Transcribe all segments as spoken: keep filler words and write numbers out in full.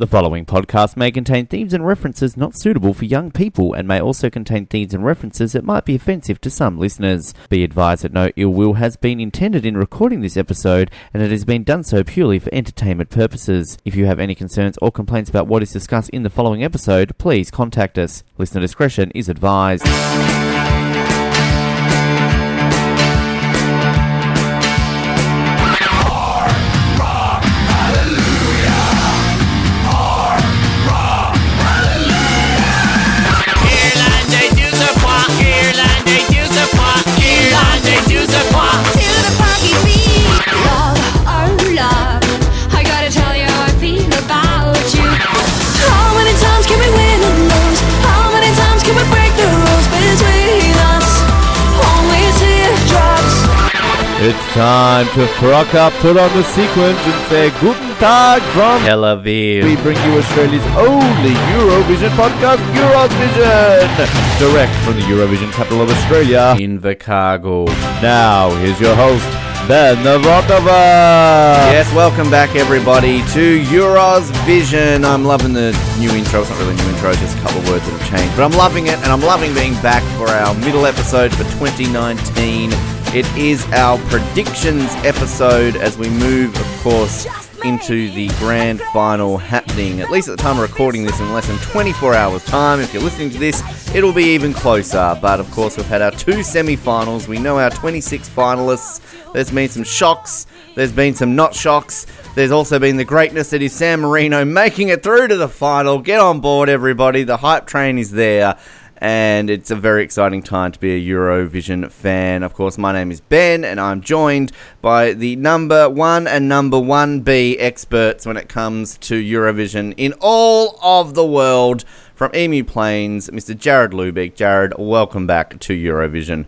The following podcast may contain themes and references not suitable for young people and may also contain themes and references that might be offensive to some listeners. Be advised that no ill will has been intended in recording this episode and it has been done so purely for entertainment purposes. If you have any concerns or complaints about what is discussed in the following episode, please contact us. Listener discretion is advised. It's time to frock up, put on the sequence and say Guten Tag from Tel Aviv. We bring you Australia's only Eurovision podcast, EurOzvision, direct from the Eurovision capital of Australia, Invercargill. Now, here's your host, Ben Novotova. Yes, welcome back everybody to EurOzvision. I'm loving the new intro. It's not really a new intro, just a couple of words that have changed. But I'm loving it, and I'm loving being back for our middle episode for twenty nineteen. It is our predictions episode as we move, of course, into the grand final happening, at least at the time of recording this, in less than twenty-four hours' time. If you're listening to this, it'll be even closer. But, of course, we've had our two semi-finals. We know our twenty-six finalists. There's been some shocks. There's been some not shocks. There's also been the greatness that is San Marino making it through to the final. Get on board, everybody. The hype train is there. And it's a very exciting time to be a Eurovision fan. Of course, my name is Ben, and I'm joined by the number one and number one B experts when it comes to Eurovision in all of the world. From Emu Plains, Mister Jarrod Lubick. Jarrod, welcome back to Eurovision.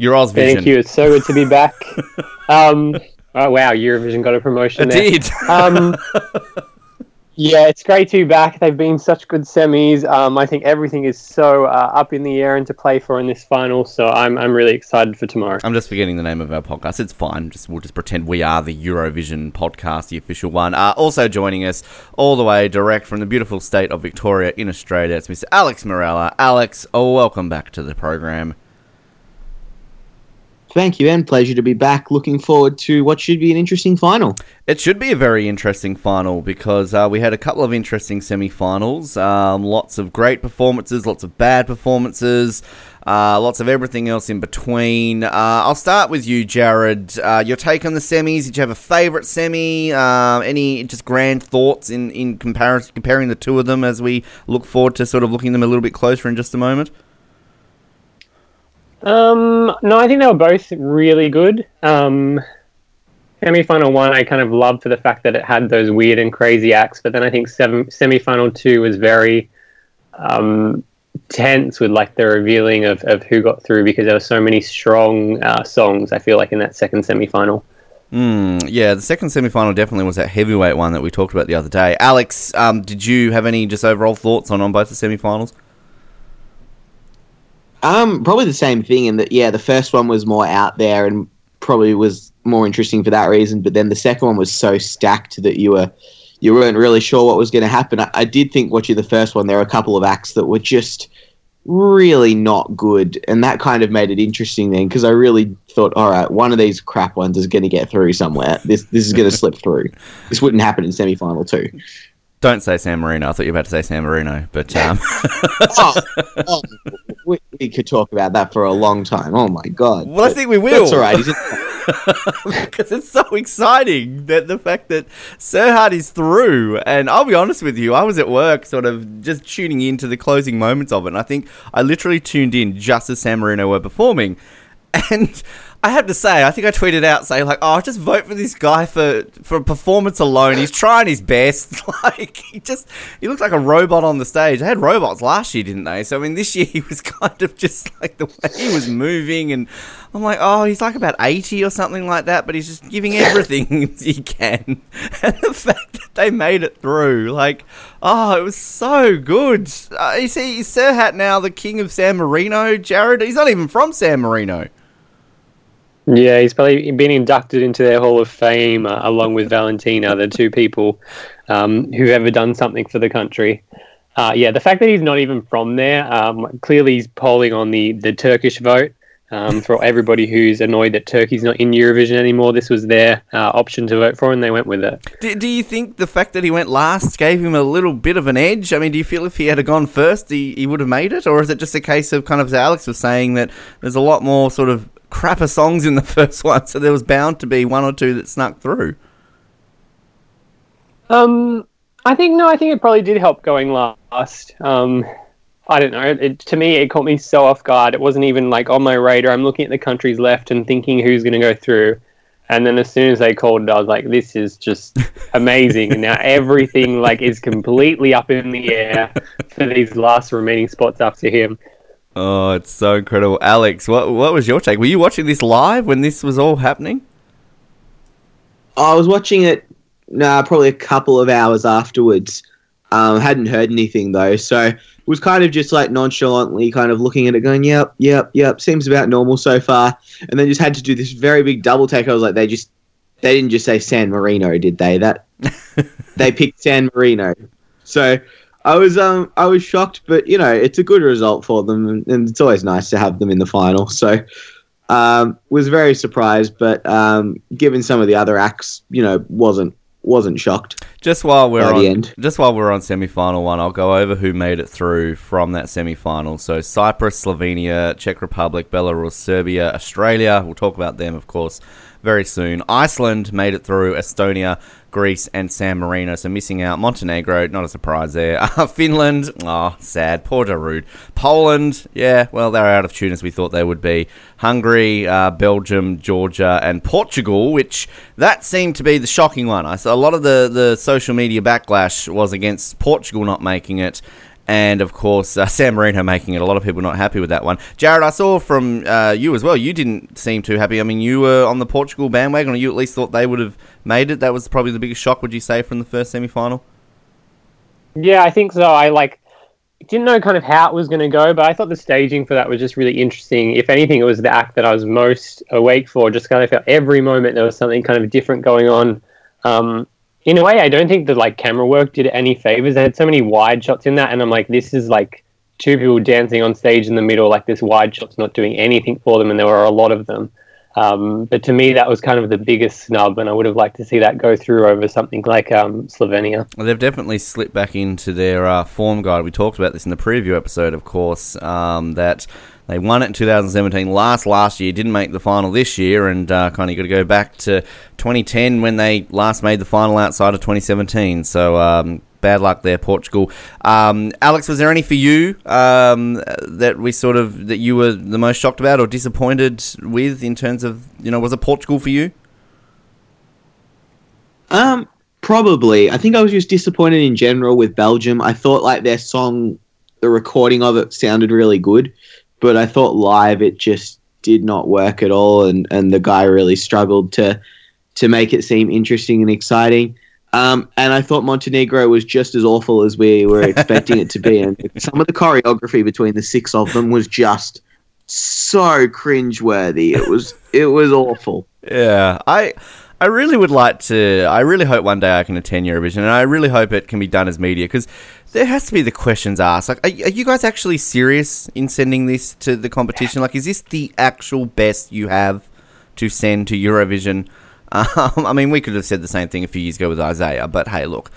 EurOzvision. Thank you. It's so good to be back. um, oh, wow, Eurovision got a promotion there. It did. Um, Yeah, it's great to be back. They've been such good semis. Um, I think everything is so uh, up in the air and to play for in this final, so I'm I'm really excited for tomorrow. I'm just forgetting the name of our podcast. It's fine. Just We'll just pretend we are the Eurovision podcast, the official one. Uh, also joining us all the way direct from the beautiful state of Victoria in Australia, it's Mister Alex Morella. Alex, oh, welcome back to the program. Thank you, and pleasure to be back. Looking forward to what should be an interesting final. It should be a very interesting final because uh, we had a couple of interesting semi-finals, um, lots of great performances, lots of bad performances, uh, lots of everything else in between. Uh, I'll start with you, Jarrod. Uh, your take on the semis? Did you have a favourite semi? Uh, any just grand thoughts in, in comparison, comparing the two of them as we look forward to sort of looking them a little bit closer in just a moment? Um, no, I think they were both really good. Um, semi-final one, I kind of loved for the fact that it had those weird and crazy acts, but then I think seven, semi-final two was very um, tense with like the revealing of, of who got through because there were so many strong uh, songs, I feel like, in that second semi-final. Mm, yeah, the second semi-final definitely was that heavyweight one that we talked about the other day. Alex, um, did you have any just overall thoughts on, on both the semi-finals? Um, probably the same thing in that, yeah, the first one was more out there and probably was more interesting for that reason. But then the second one was so stacked that you were, you weren't really sure what was going to happen. I, I did think watching the first one, there were a couple of acts that were just really not good. And that kind of made it interesting then because I really thought, all right, one of these crap ones is going to get through somewhere. This this is going to slip through. This wouldn't happen in semi-final two. Don't say San Marino. I thought you were about to say San Marino, but um... oh, oh, we, we could talk about that for a long time. Oh my god! Well, but I think we will. That's all right, because it's so exciting that the fact that Serhat is through. And I'll be honest with you, I was at work, sort of just tuning into the closing moments of it. And I think I literally tuned in just as San Marino were performing, and. I have to say, I think I tweeted out saying, like, oh, just vote for this guy for, for performance alone. He's trying his best. Like, he just, he looks like a robot on the stage. They had robots last year, didn't they? So, I mean, this year he was kind of just, like, the way he was moving. And I'm like, oh, he's like about eighty or something like that, but he's just giving everything he can. And the fact that they made it through, like, oh, it was so good. Uh, you see, is Serhat now the king of San Marino, Jarrod? He's not even from San Marino. Yeah, he's probably been inducted into their Hall of Fame uh, along with Valentina, the two people um, who've ever done something for the country. Uh, yeah, the fact that he's not even from there, um, clearly he's polling on the, the Turkish vote. Um, for everybody who's annoyed that Turkey's not in Eurovision anymore, this was their uh, option to vote for, and they went with it. Do, do you think the fact that he went last gave him a little bit of an edge? I mean, do you feel if he had gone first, he, he would have made it? Or is it just a case of kind of, as Alex was saying, that there's a lot more sort of crapper songs in the first one, so there was bound to be one or two that snuck through? Um, I think, no, I think it probably did help going last. Um I don't know. It, to me, it caught me so off guard. It wasn't even like on my radar. I'm looking at the countries left and thinking who's going to go through. And then as soon as they called it, I was like, this is just amazing. And now everything like is completely up in the air for these last remaining spots after him. Oh, it's so incredible. Alex, what what was your take? Were you watching this live when this was all happening? I was watching it nah, probably a couple of hours afterwards. Um, hadn't heard anything, though, so it was kind of just, like, nonchalantly kind of looking at it going, yep, yep, yep, seems about normal so far, and then just had to do this very big double take. I was like, they just, they didn't just say San Marino, did they? That they picked San Marino. So I was um I was shocked, but, you know, it's a good result for them, and, and it's always nice to have them in the final, so um was very surprised, but um given some of the other acts, you know, wasn't. Wasn't shocked. Just while we're on, end. just while we're on semi-final one, I'll go over who made it through from that semi-final. So Cyprus, Slovenia, Czech Republic, Belarus, Serbia, Australia. We'll talk about them, of course, very soon. Iceland made it through. Estonia, Greece, and San Marino. So missing out Montenegro. Not a surprise there. Uh, Finland. Oh, sad. Poor Darude. Poland. Yeah, well, they're out of tune as we thought they would be. Hungary, uh, Belgium, Georgia, and Portugal, which that seemed to be the shocking one. I saw a lot of the, the social media backlash was against Portugal not making it. And, of course, uh, San Marino making it. A lot of people not happy with that one. Jarrod, I saw from uh, you as well, you didn't seem too happy. I mean, you were on the Portugal bandwagon, or you at least thought they would have made it. That was probably the biggest shock, would you say, from the first semi-final? Yeah, I think so. I, like, didn't know kind of how it was going to go, but I thought the staging for that was just really interesting. If anything, it was the act that I was most awake for. Just kind of felt every moment there was something kind of different going on. Um In a way, I don't think the like camera work did any favors. They had so many wide shots in that, and I'm like, this is like two people dancing on stage in the middle. Like this wide shot's not doing anything for them, and there were a lot of them. Um, but to me, that was kind of the biggest snub, and I would have liked to see that go through over something like um, Slovenia. Well, they've definitely slipped back into their uh, form guide. We talked about this in the preview episode, of course, um, that they won it in two thousand seventeen, last last year, didn't make the final this year, and uh, kind of got to go back to twenty ten when they last made the final outside of twenty seventeen. So um, bad luck there, Portugal. Um, Alex, was there any for you um, that we sort of that you were the most shocked about or disappointed with in terms of, you know, was it Portugal for you? Um, probably. I think I was just disappointed in general with Belgium. I thought like their song, the recording of it sounded really good. But I thought live it just did not work at all, and, and the guy really struggled to to make it seem interesting and exciting. Um, and I thought Montenegro was just as awful as we were expecting it to be. And some of the choreography between the six of them was just so cringeworthy. It was it was awful. Yeah, I. I really would like to... I really hope one day I can attend Eurovision, and I really hope it can be done as media, because there has to be the questions asked. Like, are, are you guys actually serious in sending this to the competition? Like, is this the actual best you have to send to Eurovision? Um, I mean, we could have said the same thing a few years ago with Isaiah, but hey, look,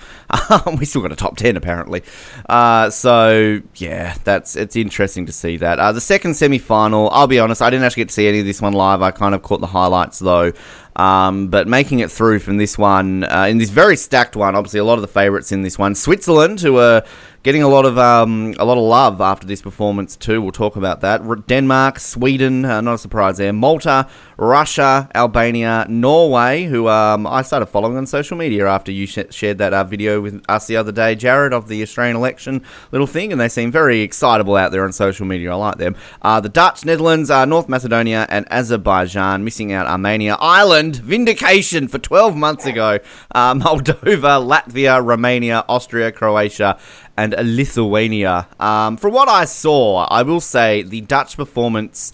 um, we still got a top ten apparently. Uh, so yeah, that's it's interesting to see that. Uh, the second semi-final, I'll be honest, I didn't actually get to see any of this one live. I kind of caught the highlights though. Um, but making it through from this one, uh, in this very stacked one, obviously a lot of the favourites in this one. Switzerland, who are getting a lot of um, a lot of love after this performance too. We'll talk about that. Denmark, Sweden, uh, not a surprise there. Malta, Russia, Albania, Norway, who um, I started following on social media after you sh- shared that uh, video with us the other day, Jarrod, of the Australian election little thing, and they seem very excitable out there on social media. I like them. Uh, the Dutch, Netherlands, uh, North Macedonia, and Azerbaijan. Missing out Armenia, Ireland, vindication for twelve months ago. Uh, Moldova, Latvia, Romania, Austria, Croatia, and Lithuania. Um, from what I saw, I will say the Dutch performance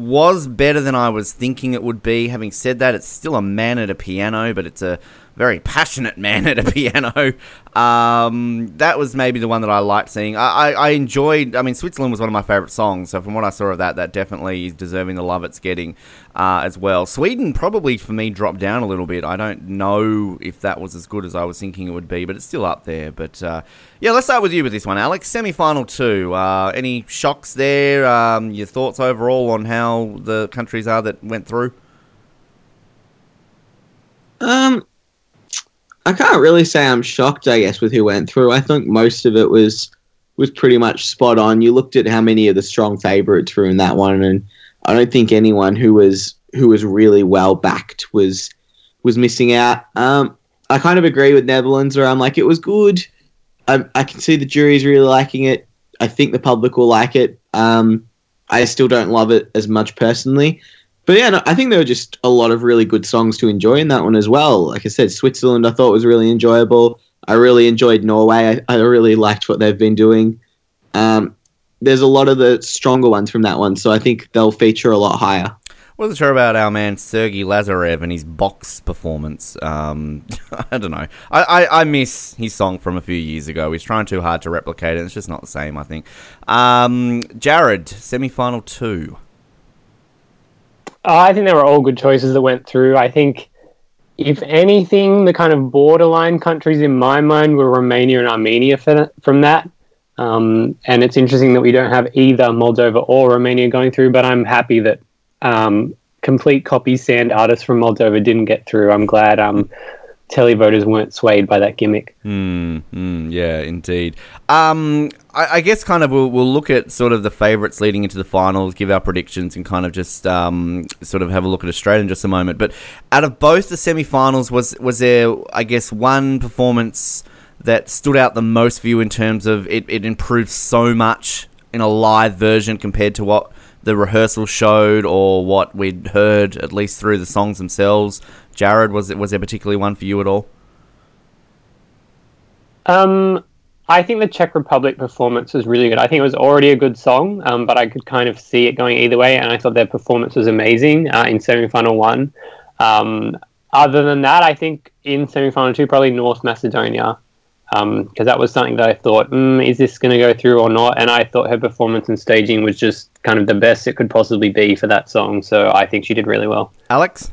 was better than I was thinking it would be. Having said that, it's still a man at a piano, but it's a very passionate man at a piano. Um, that was maybe the one that I liked seeing. I, I, I enjoyed... I mean, Switzerland was one of my favourite songs, so from what I saw of that, that definitely is deserving the love it's getting uh, as well. Sweden probably, for me, dropped down a little bit. I don't know if that was as good as I was thinking it would be, but it's still up there. But, uh, yeah, let's start with you with this one, Alex. Semi-final two. Uh, any shocks there? Um, your thoughts overall on how the countries are that went through? Um... I can't really say I'm shocked, I guess, with who went through. I think most of it was was pretty much spot on. You looked at how many of the strong favourites were in that one, and I don't think anyone who was who was really well backed was was missing out. Um, I kind of agree with Netherlands, where I'm like, it was good. I, I can see the jury's really liking it. I think the public will like it. Um, I still don't love it as much personally. But yeah, no, I think there were just a lot of really good songs to enjoy in that one as well. Like I said, Switzerland I thought was really enjoyable. I really enjoyed Norway. I, I really liked what they've been doing. Um, there's a lot of the stronger ones from that one, so I think they'll feature a lot higher. Wasn't sure about our man Sergey Lazarev and his box performance. Um, I don't know. I, I, I miss his song from a few years ago. He's trying too hard to replicate it. It's just not the same, I think. Um, Jarrod, semi-final two. Uh, I think they were all good choices that went through. I think, if anything, the kind of borderline countries in my mind were Romania and Armenia from that. Um, and it's interesting that we don't have either Moldova or Romania going through, but I'm happy that um, complete copy sand artists from Moldova didn't get through. I'm glad um, televoters weren't swayed by that gimmick. Mm, mm, yeah, indeed. Um, I, I guess kind of we'll, we'll look at sort of the favourites leading into the finals, give our predictions, and kind of just um, sort of have a look at Australia in just a moment. But out of both the semi-finals, was, was there, I guess, one performance that stood out the most for you in terms of it, it improved so much in a live version compared to what the rehearsal showed or what we'd heard, at least through the songs themselves? Jarrod, was it was there particularly one for you at all? Um, I think the Czech Republic performance was really good. I think it was already a good song, um, but I could kind of see it going either way, and I thought their performance was amazing uh, in semi-final one. Um, other than that, I think in semi-final two, probably North Macedonia, because um, that was something that I thought, mm, is this going to go through or not? And I thought her performance and staging was just kind of the best it could possibly be for that song, so I think she did really well. Alex?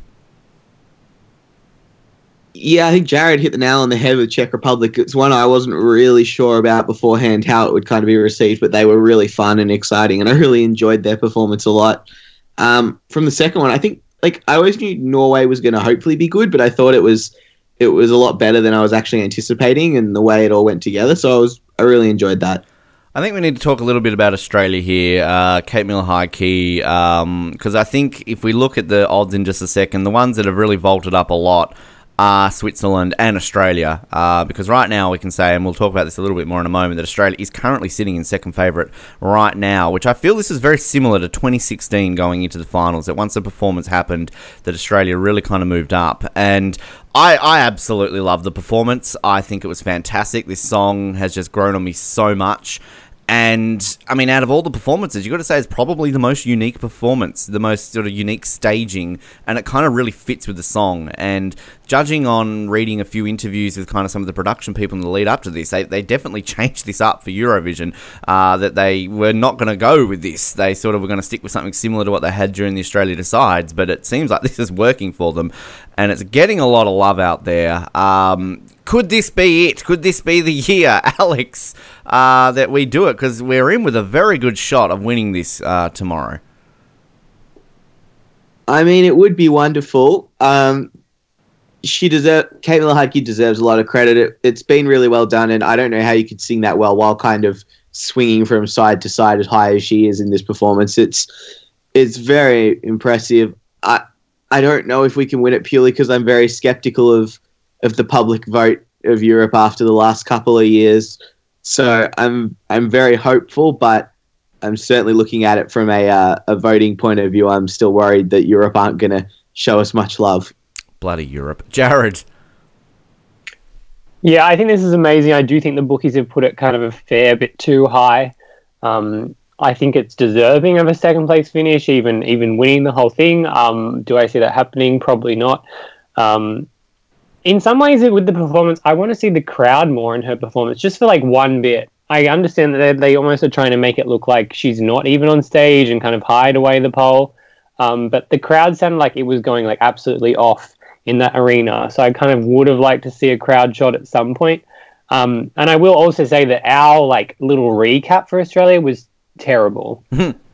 Yeah, I think Jarrod hit the nail on the head with Czech Republic. It's one I wasn't really sure about beforehand how it would kind of be received, but they were really fun and exciting, and I really enjoyed their performance a lot. Um, from the second one, I think like I always knew Norway was going to hopefully be good, but I thought it was it was a lot better than I was actually anticipating, and the way it all went together. So I was I really enjoyed that. I think we need to talk a little bit about Australia here, uh, Kate Miller-Heidke, um, because I think if we look at the odds in just a second, the ones that have really vaulted up a lot are Switzerland and Australia, uh, because right now we can say, and we'll talk about this a little bit more in a moment, that Australia is currently sitting in second favourite right now, which I feel this is very similar to twenty sixteen going into the finals, that once the performance happened, that Australia really kind of moved up. And I, I absolutely love the performance. I think it was fantastic. This song has just grown on me so much. And, I mean, out of all the performances, you've got to say it's probably the most unique performance, the most sort of unique staging, and it kind of really fits with the song. And judging on reading a few interviews with kind of some of the production people in the lead up to this, they, they definitely changed this up for Eurovision, uh, that they were not going to go with this. They sort of were going to stick with something similar to what they had during the Australia Decides, but it seems like this is working for them, and it's getting a lot of love out there. Um... Could this be it? Could this be the year, Alex, uh, that we do it? Because we're in with a very good shot of winning this uh, tomorrow. I mean, it would be wonderful. Um, she deserves, Kate Miller-Heidke deserves a lot of credit. It, it's been really well done, and I don't know how you could sing that well while kind of swinging from side to side as high as she is in this performance. It's it's very impressive. I I don't know if we can win it purely because I'm very skeptical of. of the public vote of Europe after the last couple of years. So I'm I'm very hopeful, but I'm certainly looking at it from a uh, a voting point of view. I'm still worried that Europe aren't going to show us much love. Bloody Europe. Jarrod. Yeah, I think this is amazing. I do think the bookies have put it kind of a fair bit too high. Um, I think it's deserving of a second place finish, even even winning the whole thing. Um, do I see that happening? Probably not. Um, in some ways, with the performance, I want to see the crowd more in her performance, just for like one bit. I understand that they almost are trying to make it look like she's not even on stage and kind of hide away the pole. Um, but the crowd sounded like it was going like absolutely off in that arena. So I kind of would have liked to see a crowd shot at some point. Um, and I will also say that our like little recap for Australia was terrible.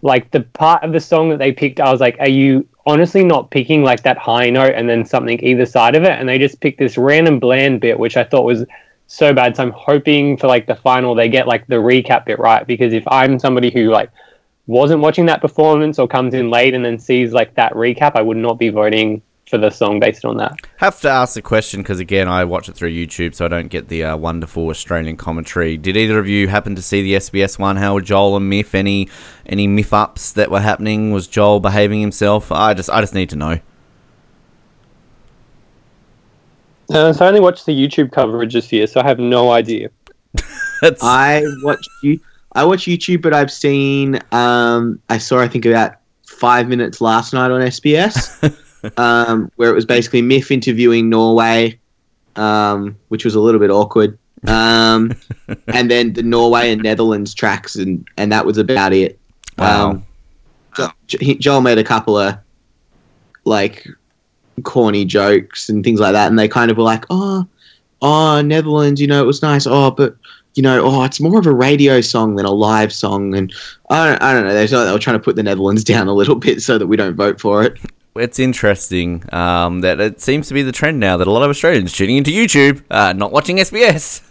Like the part of the song that they picked, I was like, are you honestly not picking like that high note and then something either side of it? And they just picked this random bland bit, which I thought was so bad. So I'm hoping for like the final they get like the recap bit right, because if I'm somebody who like wasn't watching that performance or comes in late and then sees like that recap, I would not be voting for the song based on that. Have to ask the question, because again I watch it through YouTube, so I don't get the uh, wonderful Australian commentary. Did either of you happen to see the S B S one? How were Joel and Miff? Any any Miff ups that were happening? Was Joel behaving himself? I just I just need to know. Uh, so I only watched the YouTube coverage this year, so I have no idea. That's... I watch you. I watch YouTube, but I've seen. Um, I saw I think about five minutes last night on S B S. Um, where it was basically Miff interviewing Norway, um, which was a little bit awkward. Um, and then the Norway and Netherlands tracks, and, and that was about it. Um, wow. Jo- Joel made a couple of, like, corny jokes and things like that, and they kind of were like, oh, oh, Netherlands, you know, it was nice, oh, but... You know, oh, it's more of a radio song than a live song, and I don't, I don't know. They were trying to put the Netherlands down a little bit so that we don't vote for it. It's interesting um, that it seems to be the trend now that a lot of Australians tuning into YouTube, uh, not watching S B S.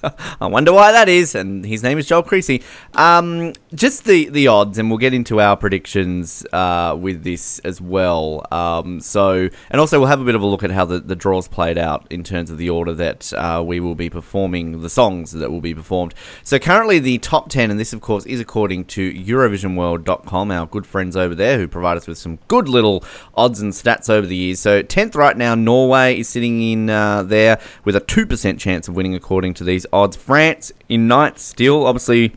I wonder why that is. And his name is Joel Creasey. Um, just the, the odds, and we'll get into our predictions uh, with this as well. Um, so, and also we'll have a bit of a look at how the, the draws played out in terms of the order that uh, we will be performing the songs that will be performed. So currently the top ten, and this of course is according to Eurovision World dot com, our good friends over there who provide us with some good little odds and stats over the years. So tenth right now, Norway is sitting in uh, there with a two percent chance of winning according to these odds. France in ninth still. Obviously,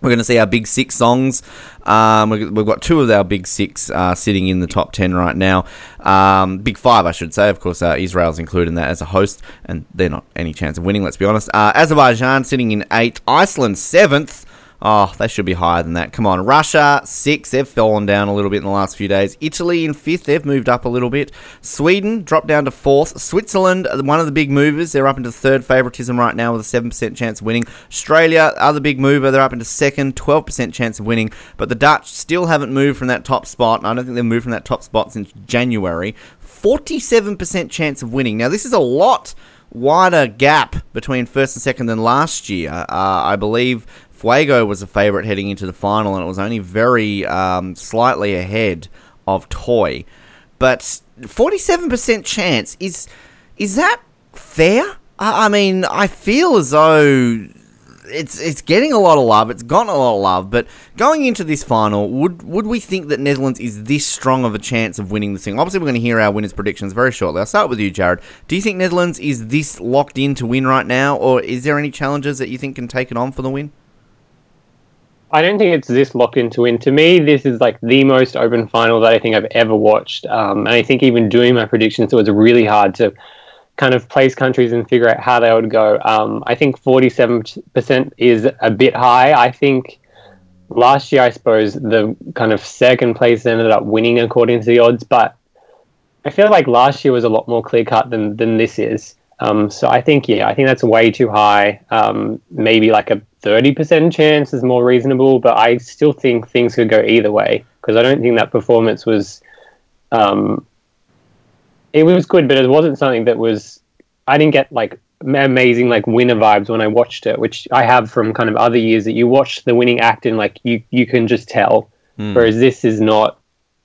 we're going to see our big six songs. Um, we've got two of our big six uh, sitting in the top ten right now. Um, big five, I should say. Of course, uh, Israel's included in that as a host, and they're not any chance of winning, let's be honest. Uh, Azerbaijan sitting in eighth. Iceland seventh. Oh, they should be higher than that. Come on. Russia, six. They've fallen down a little bit in the last few days. Italy in fifth. They've moved up a little bit. Sweden dropped down to fourth. Switzerland, one of the big movers. They're up into third favoritism right now with a seven percent chance of winning. Australia, other big mover. They're up into second, twelve percent chance of winning. But the Dutch still haven't moved from that top spot. I don't think they've moved from that top spot since January. forty-seven percent chance of winning. Now, this is a lot wider gap between first and second than last year. Uh, I believe... Fuego was a favourite heading into the final, and it was only very um, slightly ahead of Toy. But forty-seven percent chance, is is that fair? I, I mean, I feel as though it's it's getting a lot of love, it's gotten a lot of love, but going into this final, would would we think that Netherlands is this strong of a chance of winning this thing? Obviously, we're going to hear our winners' predictions very shortly. I'll start with you, Jarrod. Do you think Netherlands is this locked in to win right now, or is there any challengers that you think can take it on for the win? I don't think it's this locked in to win. To me, this is like the most open final that I think I've ever watched. Um, and I think even doing my predictions, it was really hard to kind of place countries and figure out how they would go. Um, I think forty-seven percent is a bit high. I think last year, I suppose, the kind of second place ended up winning according to the odds. But I feel like last year was a lot more clear-cut than, than this is. Um, so I think, yeah, I think that's way too high. Um, maybe like a thirty percent chance is more reasonable, but I still think things could go either way, because I don't think that performance was... Um, it was good, but it wasn't something that was... I didn't get like amazing like winner vibes when I watched it, which I have from kind of other years, that you watch the winning act and like you, you can just tell, mm. whereas this is not...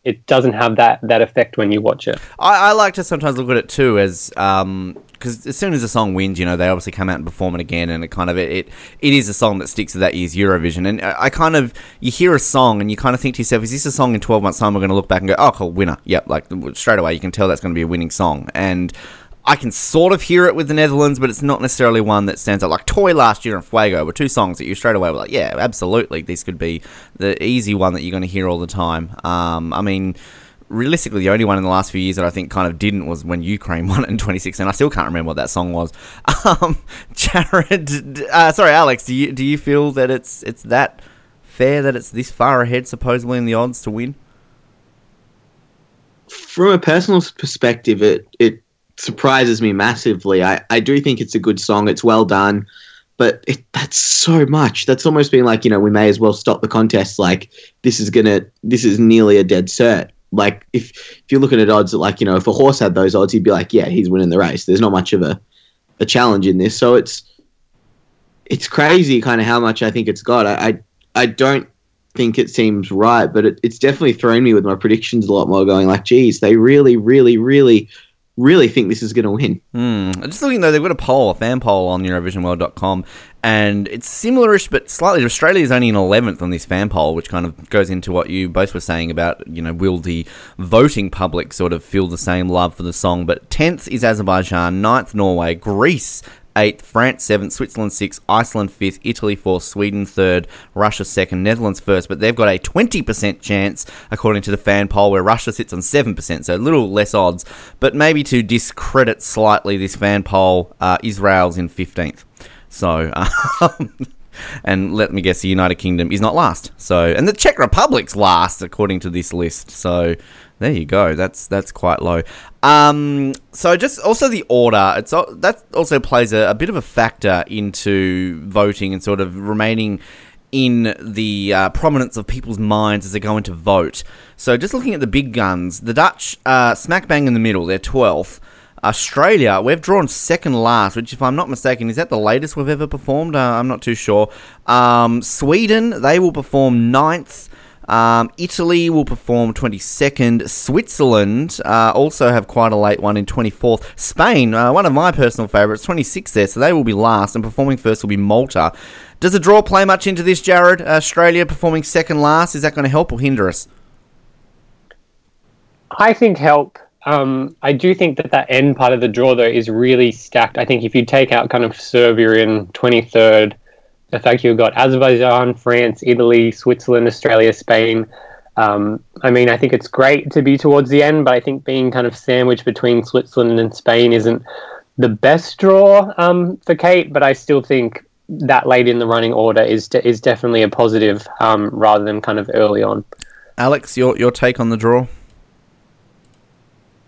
It doesn't have that, that effect when you watch it. I, I like to sometimes look at it too as... Um... Because as soon as a song wins, you know, they obviously come out and perform it again, and it kind of, it, it it is a song that sticks to that year's Eurovision. And I kind of, you hear a song and you kind of think to yourself, is this a song in twelve months' time we're going to look back and go, oh, cool, winner. Yep, like straight away you can tell that's going to be a winning song. And I can sort of hear it with the Netherlands, but it's not necessarily one that stands out. Like Toy last year and Fuego were two songs that you straight away were like, yeah, absolutely, these could be the easy one that you're going to hear all the time. Um, I mean, realistically, the only one in the last few years that I think kind of didn't was when Ukraine won it in twenty sixteen. I still can't remember what that song was. Um, Jarrod, uh, sorry, Alex, do you do you feel that it's it's that fair that it's this far ahead supposedly in the odds to win? From a personal perspective, it it surprises me massively. I, I do think it's a good song. It's well done, but it, that's so much. That's almost being like, you know, we may as well stop the contest. Like this is gonna this is nearly a dead cert. Like if if you're looking at odds, like, you know, if a horse had those odds, he'd be like, yeah, he's winning the race. There's not much of a a challenge in this. So it's it's crazy, kind of how much I think it's got. I I, I don't. think it seems right, but it, it's definitely thrown me with my predictions a lot more, going like, geez, they really, really, really, really think this is going to win. Mm. Just looking though, they've got a poll, a fan poll on Eurovision World dot com, and it's similar-ish but slightly. Australia's only in eleventh on this fan poll, which kind of goes into what you both were saying about, you know, will the voting public sort of feel the same love for the song? But tenth is Azerbaijan, ninth Norway, Greece eighth, France seventh, Switzerland sixth, Iceland fifth, Italy fourth, Sweden third, Russia second, Netherlands first. But they've got a twenty percent chance, according to the fan poll, where Russia sits on seven percent, so a little less odds. But maybe to discredit slightly this fan poll, uh, Israel's in fifteenth. So, um, and let me guess, the United Kingdom is not last. So, and the Czech Republic's last, according to this list. So, there you go. That's that's quite low. Um, so just also the order. It's that also plays a, a bit of a factor into voting and sort of remaining in the uh, prominence of people's minds as they go into vote. So just looking at the big guns, the Dutch uh, smack bang in the middle. They're twelfth. Australia, we've drawn second last, which, if I'm not mistaken, is that the latest we've ever performed? Uh, I'm not too sure. Um, Sweden, they will perform ninth. Um, Italy will perform twenty-second. Switzerland uh, also have quite a late one in twenty-fourth. Spain, uh, one of my personal favourites, twenty-sixth there, so they will be last, and performing first will be Malta. Does the draw play much into this, Jarrod? Australia performing second last, is that going to help or hinder us? I think help. Um, I do think that that end part of the draw, though, is really stacked. I think if you take out kind of Serbia in twenty-third, the fact you've got Azerbaijan, France, Italy, Switzerland, Australia, Spain. Um, I mean, I think it's great to be towards the end, but I think being kind of sandwiched between Switzerland and Spain isn't the best draw um, for Kate, but I still think that late in the running order is de- is definitely a positive um, rather than kind of early on. Alex, your your take on the draw?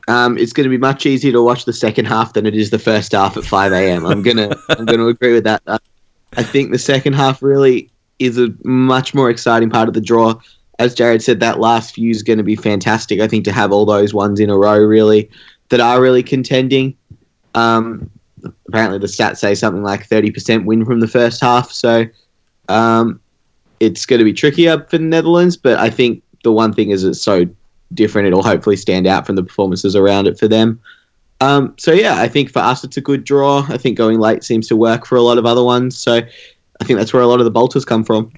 Um, it's going to be much easier to watch the second half than it is the first half at five a.m. I'm going to I'm going to agree with that. I think the second half really is a much more exciting part of the draw. As Jarrod said, that last few is going to be fantastic. I think to have all those ones in a row, really, that are really contending. Um, apparently the stats say something like thirty percent win from the first half. So um, it's going to be trickier for the Netherlands, but I think the one thing is it's so different. It'll hopefully stand out from the performances around it for them. Um, so, yeah, I think for us it's a good draw. I think going late seems to work for a lot of other ones. So I think that's where a lot of the bolters come from.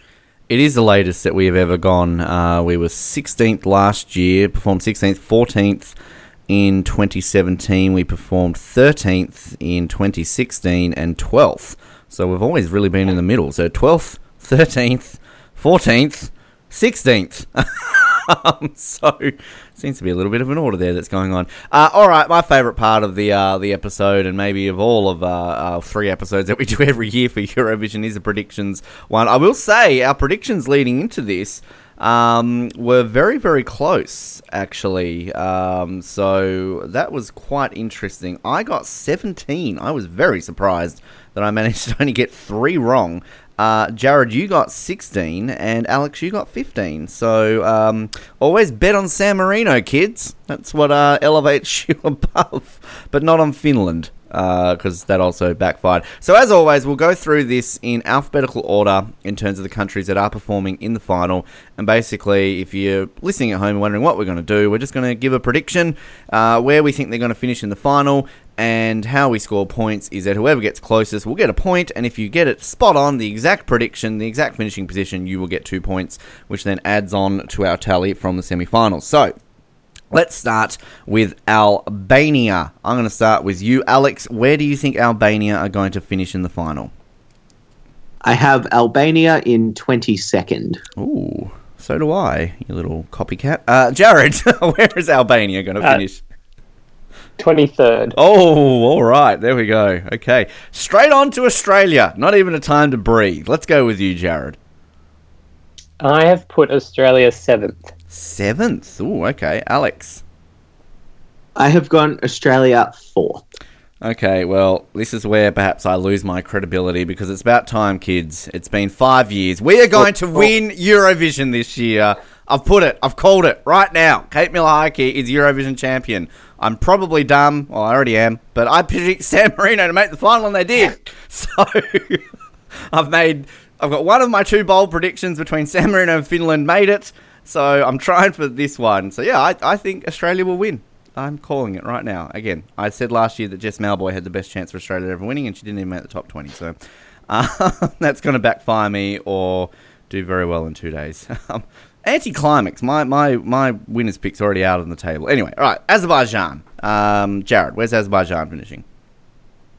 It is the latest that we have ever gone. Uh, we were sixteenth last year, performed sixteenth, fourteenth in twenty seventeen. We performed thirteenth in twenty sixteen and twelfth. So we've always really been in the middle. So twelfth, thirteenth, fourteenth, sixteenth. Um, so seems to be a little bit of an order there that's going on. Uh, all right, my favourite part of the uh, the episode, and maybe of all of uh, our three episodes that we do every year for Eurovision, is the predictions one. I will say our predictions leading into this um, were very, very close, actually. Um, so that was quite interesting. I got seventeen. I was very surprised that I managed to only get three wrong. Uh, Jarrod, you got sixteen, and Alex, you got fifteen. So, um, always bet on San Marino, kids. That's what uh, elevates you above, but not on Finland, because uh, that also backfired. So, as always, we'll go through this in alphabetical order in terms of the countries that are performing in the final. And basically, if you're listening at home and wondering what we're going to do, we're just going to give a prediction uh, where we think they're going to finish in the final. And how we score points is that whoever gets closest will get a point, and if you get it spot on, the exact prediction, the exact finishing position, you will get two points, which then adds on to our tally from the semi-finals. So, Let's start with Albania. I'm going to start with you, Alex. Where do you think Albania are going to finish in the final? I have Albania in twenty-second. Ooh, so do I, you little copycat. Uh, Jarrod, where is Albania going to finish? Uh, twenty-third. Oh, all right. There we go. Okay. Straight on to Australia. Not even a time to breathe. Let's go with you, Jarrod. I have put Australia seventh. Seventh? Ooh, okay. Alex? I have gone Australia fourth. Okay, well, this is where perhaps I lose my credibility because it's about time, kids. It's been five years. We are going to win Eurovision this year. I've put it. I've called it right now. Kate Miller-Heidke is Eurovision champion. I'm probably dumb. Well, I already am. But I picked San Marino to make the final, and they did. So I've made... I've got one of my two bold predictions between San Marino and Finland made it, so I'm trying for this one. So, yeah, I, I think Australia will win. I'm calling it right now. Again, I said last year that Jess Mauboy had the best chance for Australia ever winning, and she didn't even make the top twenty. So uh, that's going to backfire me or do very well in two days. Um, anticlimax. My, my, my winner's pick's already out on the table. Anyway, all right, Azerbaijan. Um, Jarrod, where's Azerbaijan finishing?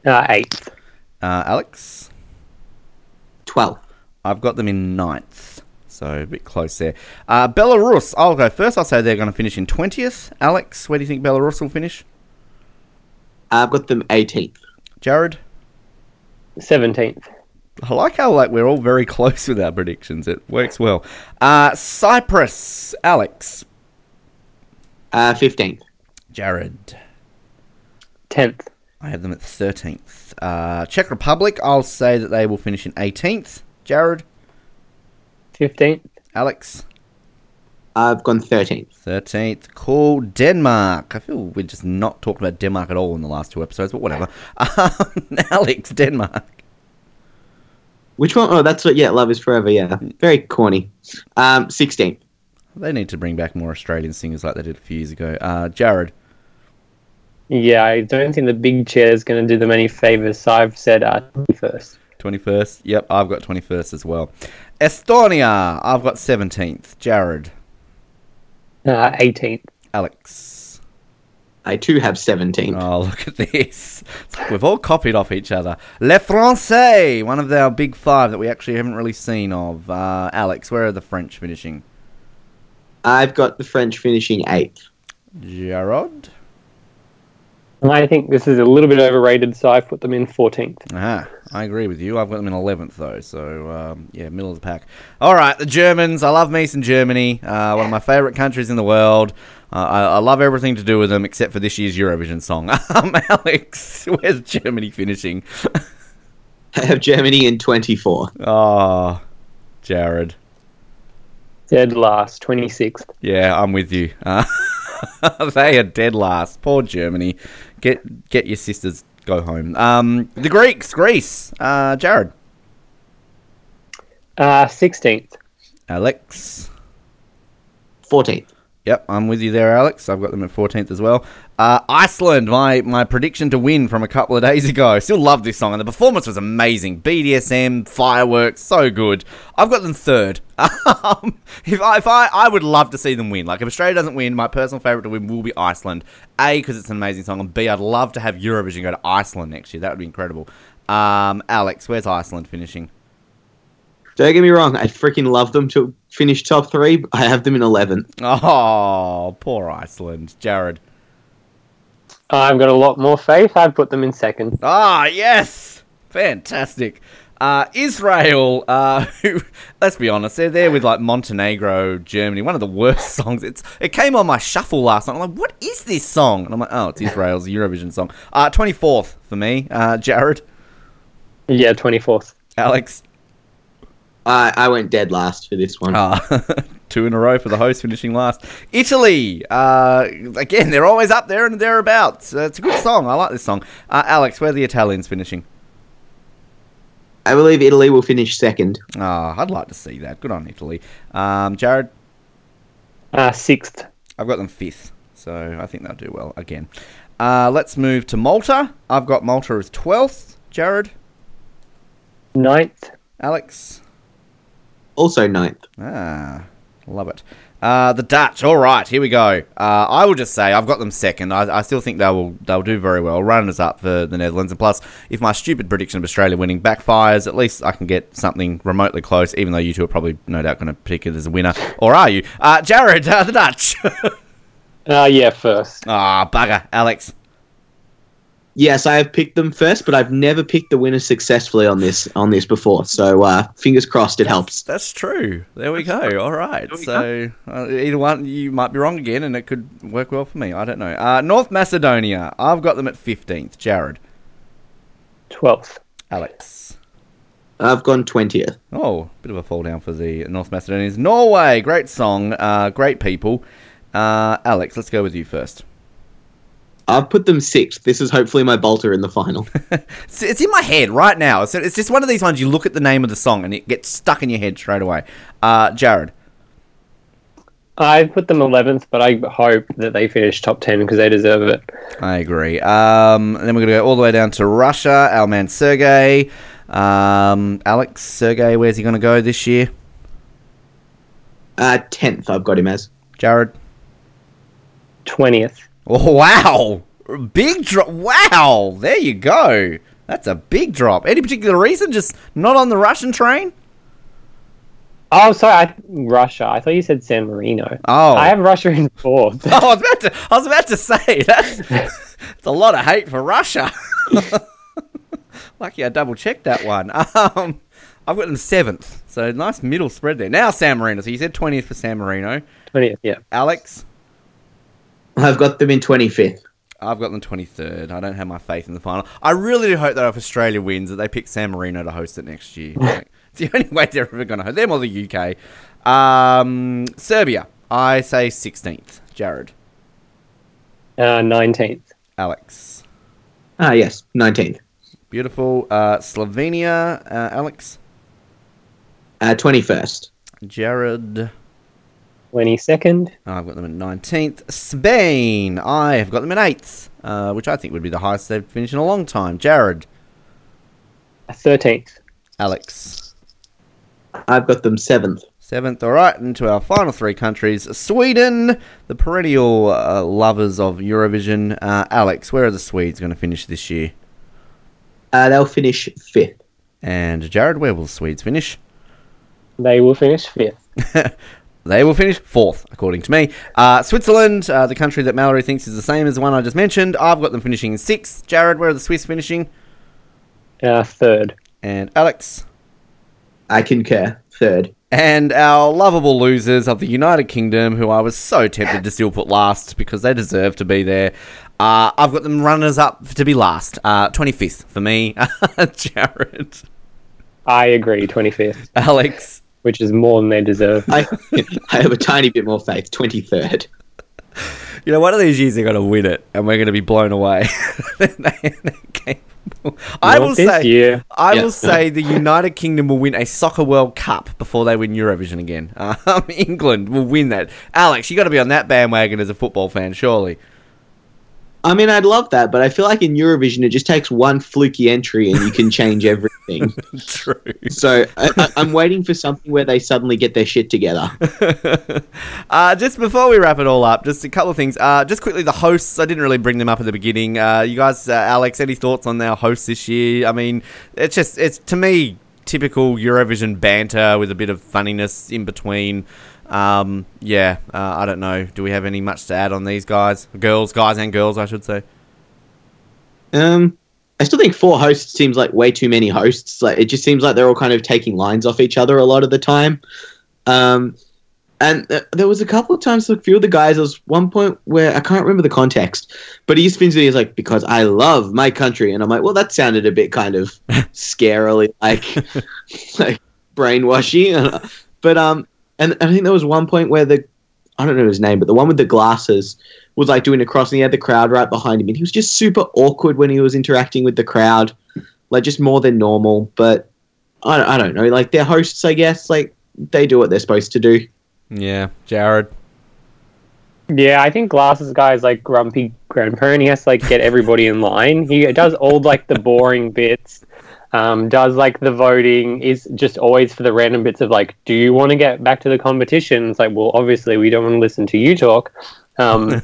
Uh, eighth. Uh, Alex? twelfth. I've got them in ninth, so a bit close there. Uh, Belarus, I'll go first. I'll say they're going to finish in twentieth. Alex, where do you think Belarus will finish? I've got them eighteenth. Jarrod? seventeenth. I like how like we're all very close with our predictions. It works well. Uh, Cyprus, Alex? Uh, fifteenth. Jarrod? tenth. I have them at thirteenth. Uh, Czech Republic, I'll say that they will finish in eighteenth. Jarrod? fifteenth. Alex? I've gone thirteenth. thirteenth. Cool. Denmark. I feel we just not talked about Denmark at all in the last two episodes, but whatever. Um, Alex, Denmark. Which one? Oh, that's what, yeah, Love is Forever, yeah. Very corny. Um, sixteenth. They need to bring back more Australian singers like they did a few years ago. Uh, Jarrod? Yeah, I don't think the big chair is going to do them any favours, so I've said uh, first. twenty-first. Yep, I've got twenty-first as well. Estonia. I've got seventeenth. Jarrod? Uh, eighteenth. Alex? I too have seventeenth. Oh, look at this. It's like we've all copied off each other. Les Français, one of our big five that we actually haven't really seen of. Uh, Alex, where are the French finishing? I've got the French finishing eighth. Jarrod? I think this is a little bit overrated, so I put them in fourteenth. Ah, I agree with you. I've got them in eleventh, though, so, um, yeah, middle of the pack. All right, the Germans. I love me some Germany, uh, one of my favourite countries in the world. Uh, I, I love everything to do with them except for this year's Eurovision song. Um, Alex, where's Germany finishing? I have Germany in twenty-fourth. Oh, Jarrod. Dead last, twenty-sixth. Yeah, I'm with you. Uh, they are dead last. Poor Germany. Get get your sisters. Go home. Um, the Greeks. Greece. Uh, Jarrod. Uh, sixteenth. Alex. fourteenth. Yep, I'm with you there, Alex. I've got them at fourteenth as well. Uh, Iceland, my, my prediction to win from a couple of days ago. I still love this song, and the performance was amazing. B D S M, fireworks, so good. I've got them third. Um, if I, if I, I would love to see them win. Like, if Australia doesn't win, my personal favourite to win will be Iceland. A, because it's an amazing song, and B, I'd love to have Eurovision go to Iceland next year. That would be incredible. Um, Alex, where's Iceland finishing? Don't get me wrong, I freaking love them to finish top three. But I have them in eleventh. Oh, poor Iceland. Jarrod? I've got a lot more faith. I've put them in second. Ah, yes. Fantastic. Uh, Israel, uh, who, let's be honest, they're there with like Montenegro, Germany, one of the worst songs. It's It came on my shuffle last night. I'm like, what is this song? And I'm like, oh, it's Israel's Eurovision song. Uh, twenty-fourth for me. Uh, Jarrod? Yeah, twenty-fourth. Alex? I, I went dead last for this one. Uh, two in a row for the host finishing last. Italy. Uh, again, they're always up there and thereabouts. Uh, it's a good song. I like this song. Uh, Alex, where are the Italians finishing? I believe Italy will finish second. Oh, I'd like to see that. Good on Italy. Um, Jarrod? Uh, sixth. I've got them fifth, so I think they'll do well again. Uh, let's move to Malta. I've got Malta as twelfth. Jarrod? ninth. Alex? Also ninth. Ah, Love it. Uh, the Dutch. All right, here we go. Uh, I will just say I've got them second. I, I still think they will they'll do very well. Runners up for the Netherlands. And plus, if my stupid prediction of Australia winning backfires, at least I can get something remotely close, even though you two are probably no doubt going to pick it as a winner. Or are you? Uh, Jarrod, uh, the Dutch. uh, yeah, first. Ah, oh, bugger. Alex. Yes, I have picked them first, but I've never picked the winner successfully on this on this before. So uh, fingers crossed, it that's, helps. That's true. There we go. All right. So uh, either one, you might be wrong again, and it could work well for me. I don't know. Uh, North Macedonia. I've got them at fifteenth. Jarrod. twelfth. Alex. I've gone twentieth. Oh, bit of a fall down for the North Macedonians. Norway. Great song. Uh, great people. Uh, Alex, let's go with you first. I've put them sixth. This is hopefully my bolter in the final. It's in my head right now. So it's just one of these ones you look at the name of the song and it gets stuck in your head straight away. Uh, Jarrod. I've put them eleventh, but I hope that they finish top ten because they deserve it. I agree. Um, and then we're going to go all the way down to Russia. Our man Sergey. Um, Alex, Sergey, where's he going to go this year? Uh, tenth, I've got him as. Jarrod. twentieth. Oh, wow. Big drop. Wow. There you go. That's a big drop. Any particular reason? Just not on the Russian train? Oh, sorry. I, Russia. I thought you said San Marino. Oh. I have Russia in fourth. Oh, I was about to, I was about to say, that's, that's a lot of hate for Russia. Lucky I double-checked that one. Um, I've got them seventh. So nice middle spread there. Now San Marino. So you said twentieth for San Marino. twentieth, yeah. Alex? I've got them in twenty-fifth. I've got them twenty-third. I don't have my faith in the final. I really do hope that if Australia wins, that they pick San Marino to host it next year. Like, it's the only way they're ever going to host them or the U K. Um, Serbia, I say sixteenth. Jarrod. Uh, nineteenth. Alex. Ah, uh, yes, nineteenth. Beautiful. Uh, Slovenia, uh, Alex. Uh, twenty-first. Jarrod. twenty-second. I've got them at nineteenth. Spain. I have got them at eighth, uh, which I think would be the highest they've finished in a long time. Jarrod. thirteenth. Alex. I've got them seventh. seventh. All right. And to our final three countries. Sweden, the perennial uh, lovers of Eurovision. Uh, Alex, where are the Swedes going to finish this year? Uh, they'll finish fifth. And Jarrod, where will the Swedes finish? They will finish fifth. They will finish fourth, according to me. Uh, Switzerland, uh, the country that Mallory thinks is the same as the one I just mentioned. I've got them finishing in sixth. Jarrod, where are the Swiss finishing? Uh, third. And Alex? I concur. Third. And our lovable losers of the United Kingdom, who I was so tempted to still put last because they deserve to be there. Uh, I've got them runners-up to be last. Uh, twenty-fifth for me. Jarrod. I agree, twenty-fifth. Alex? Which is more than they deserve. I, I have a tiny bit more faith. twenty-third. You know, one of these years they're going to win it, and we're going to be blown away. I will say, year. I yeah. will say the United Kingdom will win a Soccer World Cup before they win Eurovision again. Um, England will win that. Alex, you got to be on that bandwagon as a football fan, surely. I mean, I'd love that, but I feel like in Eurovision, it just takes one fluky entry and you can change everything. True. So I, I, I'm waiting for something where they suddenly get their shit together. uh, just before we wrap it all up, just a couple of things. Uh, just quickly, the hosts. I didn't really bring them up at the beginning. Uh, you guys, uh, Alex, any thoughts on our hosts this year? I mean, it's just, it's to me, typical Eurovision banter with a bit of funniness in between. Um, yeah, uh, I don't know. Do we have any much to add on these guys? Girls, guys and girls, I should say. Um, I still think four hosts seems like way too many hosts. Like, it just seems like they're all kind of taking lines off each other a lot of the time. Um, and th- there was a couple of times with a few of the guys, there was one point where I can't remember the context, but he spins to me, he's like, because I love my country. And I'm like, well, that sounded a bit kind of scarily like, like brainwashy. But, um, And I think there was one point where the, I don't know his name, but the one with the glasses was like doing a cross and he had the crowd right behind him. And he was just super awkward when he was interacting with the crowd, like just more than normal. But I don't, I don't know, like they're hosts, I guess, like they do what they're supposed to do. Yeah. Jarrod. Yeah, I think glasses guy is like grumpy grandpa and he has to like get everybody in line. He does all like the boring bits. um, does like the voting is just always for the random bits of like, do you want to get back to the competition? It's like, well, obviously we don't want to listen to you talk. Um,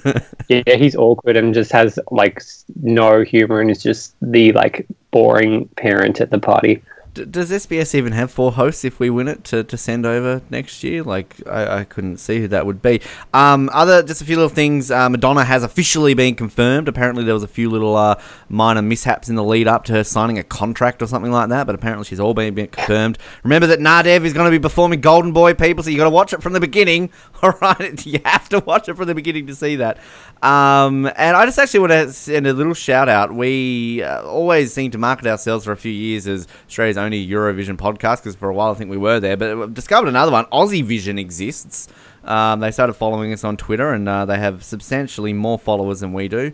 yeah, he's awkward and just has like no humor and is just the like boring parent at the party. D- does S B S even have four hosts if we win it to, to send over next year? Like, I, I couldn't see who that would be. Um, other, just a few little things. Uh, Madonna has officially been confirmed. Apparently there was a few little uh, minor mishaps in the lead up to her signing a contract or something like that, but apparently she's all been, been confirmed. Remember that Nadav is going to be performing Golden Boy, people, so you got to watch it from the beginning. All right, you have to watch it from the beginning to see that. Um, and I just actually want to send a little shout out. We uh, always seem to market ourselves for a few years as Australia's only Eurovision podcast, because for a while I think we were there, but we've discovered another one. Aussie Vision exists. Um, they started following us on Twitter, and uh, they have substantially more followers than we do.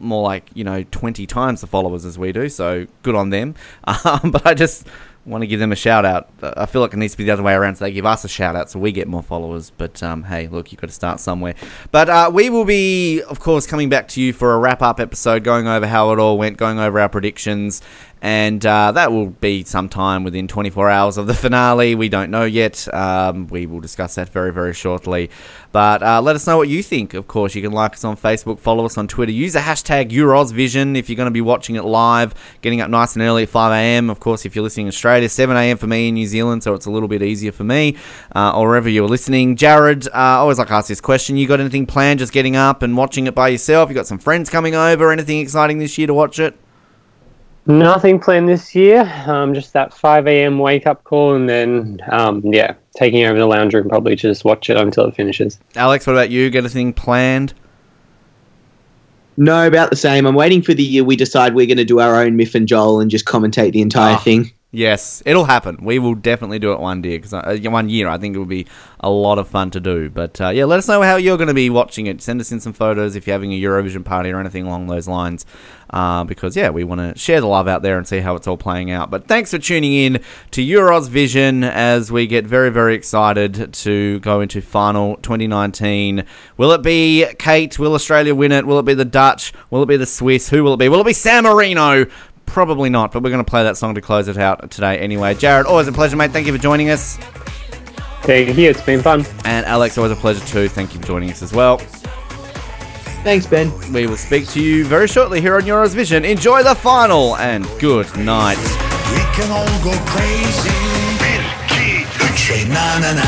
More like, you know, twenty times the followers as we do, so good on them. Um, but I just want to give them a shout out. I feel like it needs to be the other way around, so they give us a shout out so we get more followers. But um, hey, look, you've got to start somewhere. But uh, we will be, of course, coming back to you for a wrap-up episode, going over how it all went, going over our predictions. And uh, that will be sometime within twenty-four hours of the finale. We don't know yet. Um, we will discuss that very, very shortly. But uh, let us know what you think. Of course, you can like us on Facebook, follow us on Twitter. Use the hashtag EurOzvision if you're going to be watching it live, getting up nice and early at five a.m. Of course, if you're listening in Australia, seven a.m. for me in New Zealand, so it's a little bit easier for me, uh, or wherever you're listening. Jarrod, uh, I always like to ask this question. You got anything planned, just getting up and watching it by yourself? You got some friends coming over? Anything exciting this year to watch it? Nothing planned this year, um, just that five a.m. wake-up call, and then, um, yeah, taking over the lounge room, probably just watch it until it finishes. Alex, what about you? Got anything planned? No, about the same. I'm waiting for the year we decide we're going to do our own Miff and Joel and just commentate the entire oh, thing. Yes, it'll happen. We will definitely do it one day, because uh, one year, I think it will be a lot of fun to do. But, uh, yeah, let us know how you're going to be watching it. Send us in some photos if you're having a Eurovision party or anything along those lines. Uh, because, yeah, we want to share the love out there and see how it's all playing out. But thanks for tuning in to EurOzvision as we get very, very excited to go into final twenty nineteen. Will it be Kate? Will Australia win it? Will it be the Dutch? Will it be the Swiss? Who will it be? Will it be San Marino? Probably not, but we're going to play that song to close it out today anyway. Jarrod, always a pleasure, mate. Thank you for joining us. Thank you. It's been fun. And Alex, always a pleasure too. Thank you for joining us as well. Thanks, Ben. We will speak to you very shortly here on EurOzvision. Enjoy the final and good night. We can all go crazy. Say na na na.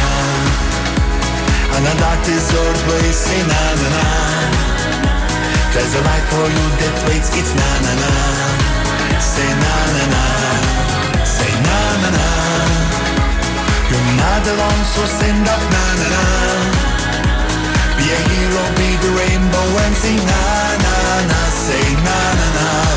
And the doctors always say na na na. There's a life for you that waits. It's na na na. Say na na na. Say na na na. You're not alone, so send up na na na. Be a hero, be the rainbow and sing na na na, say na na na.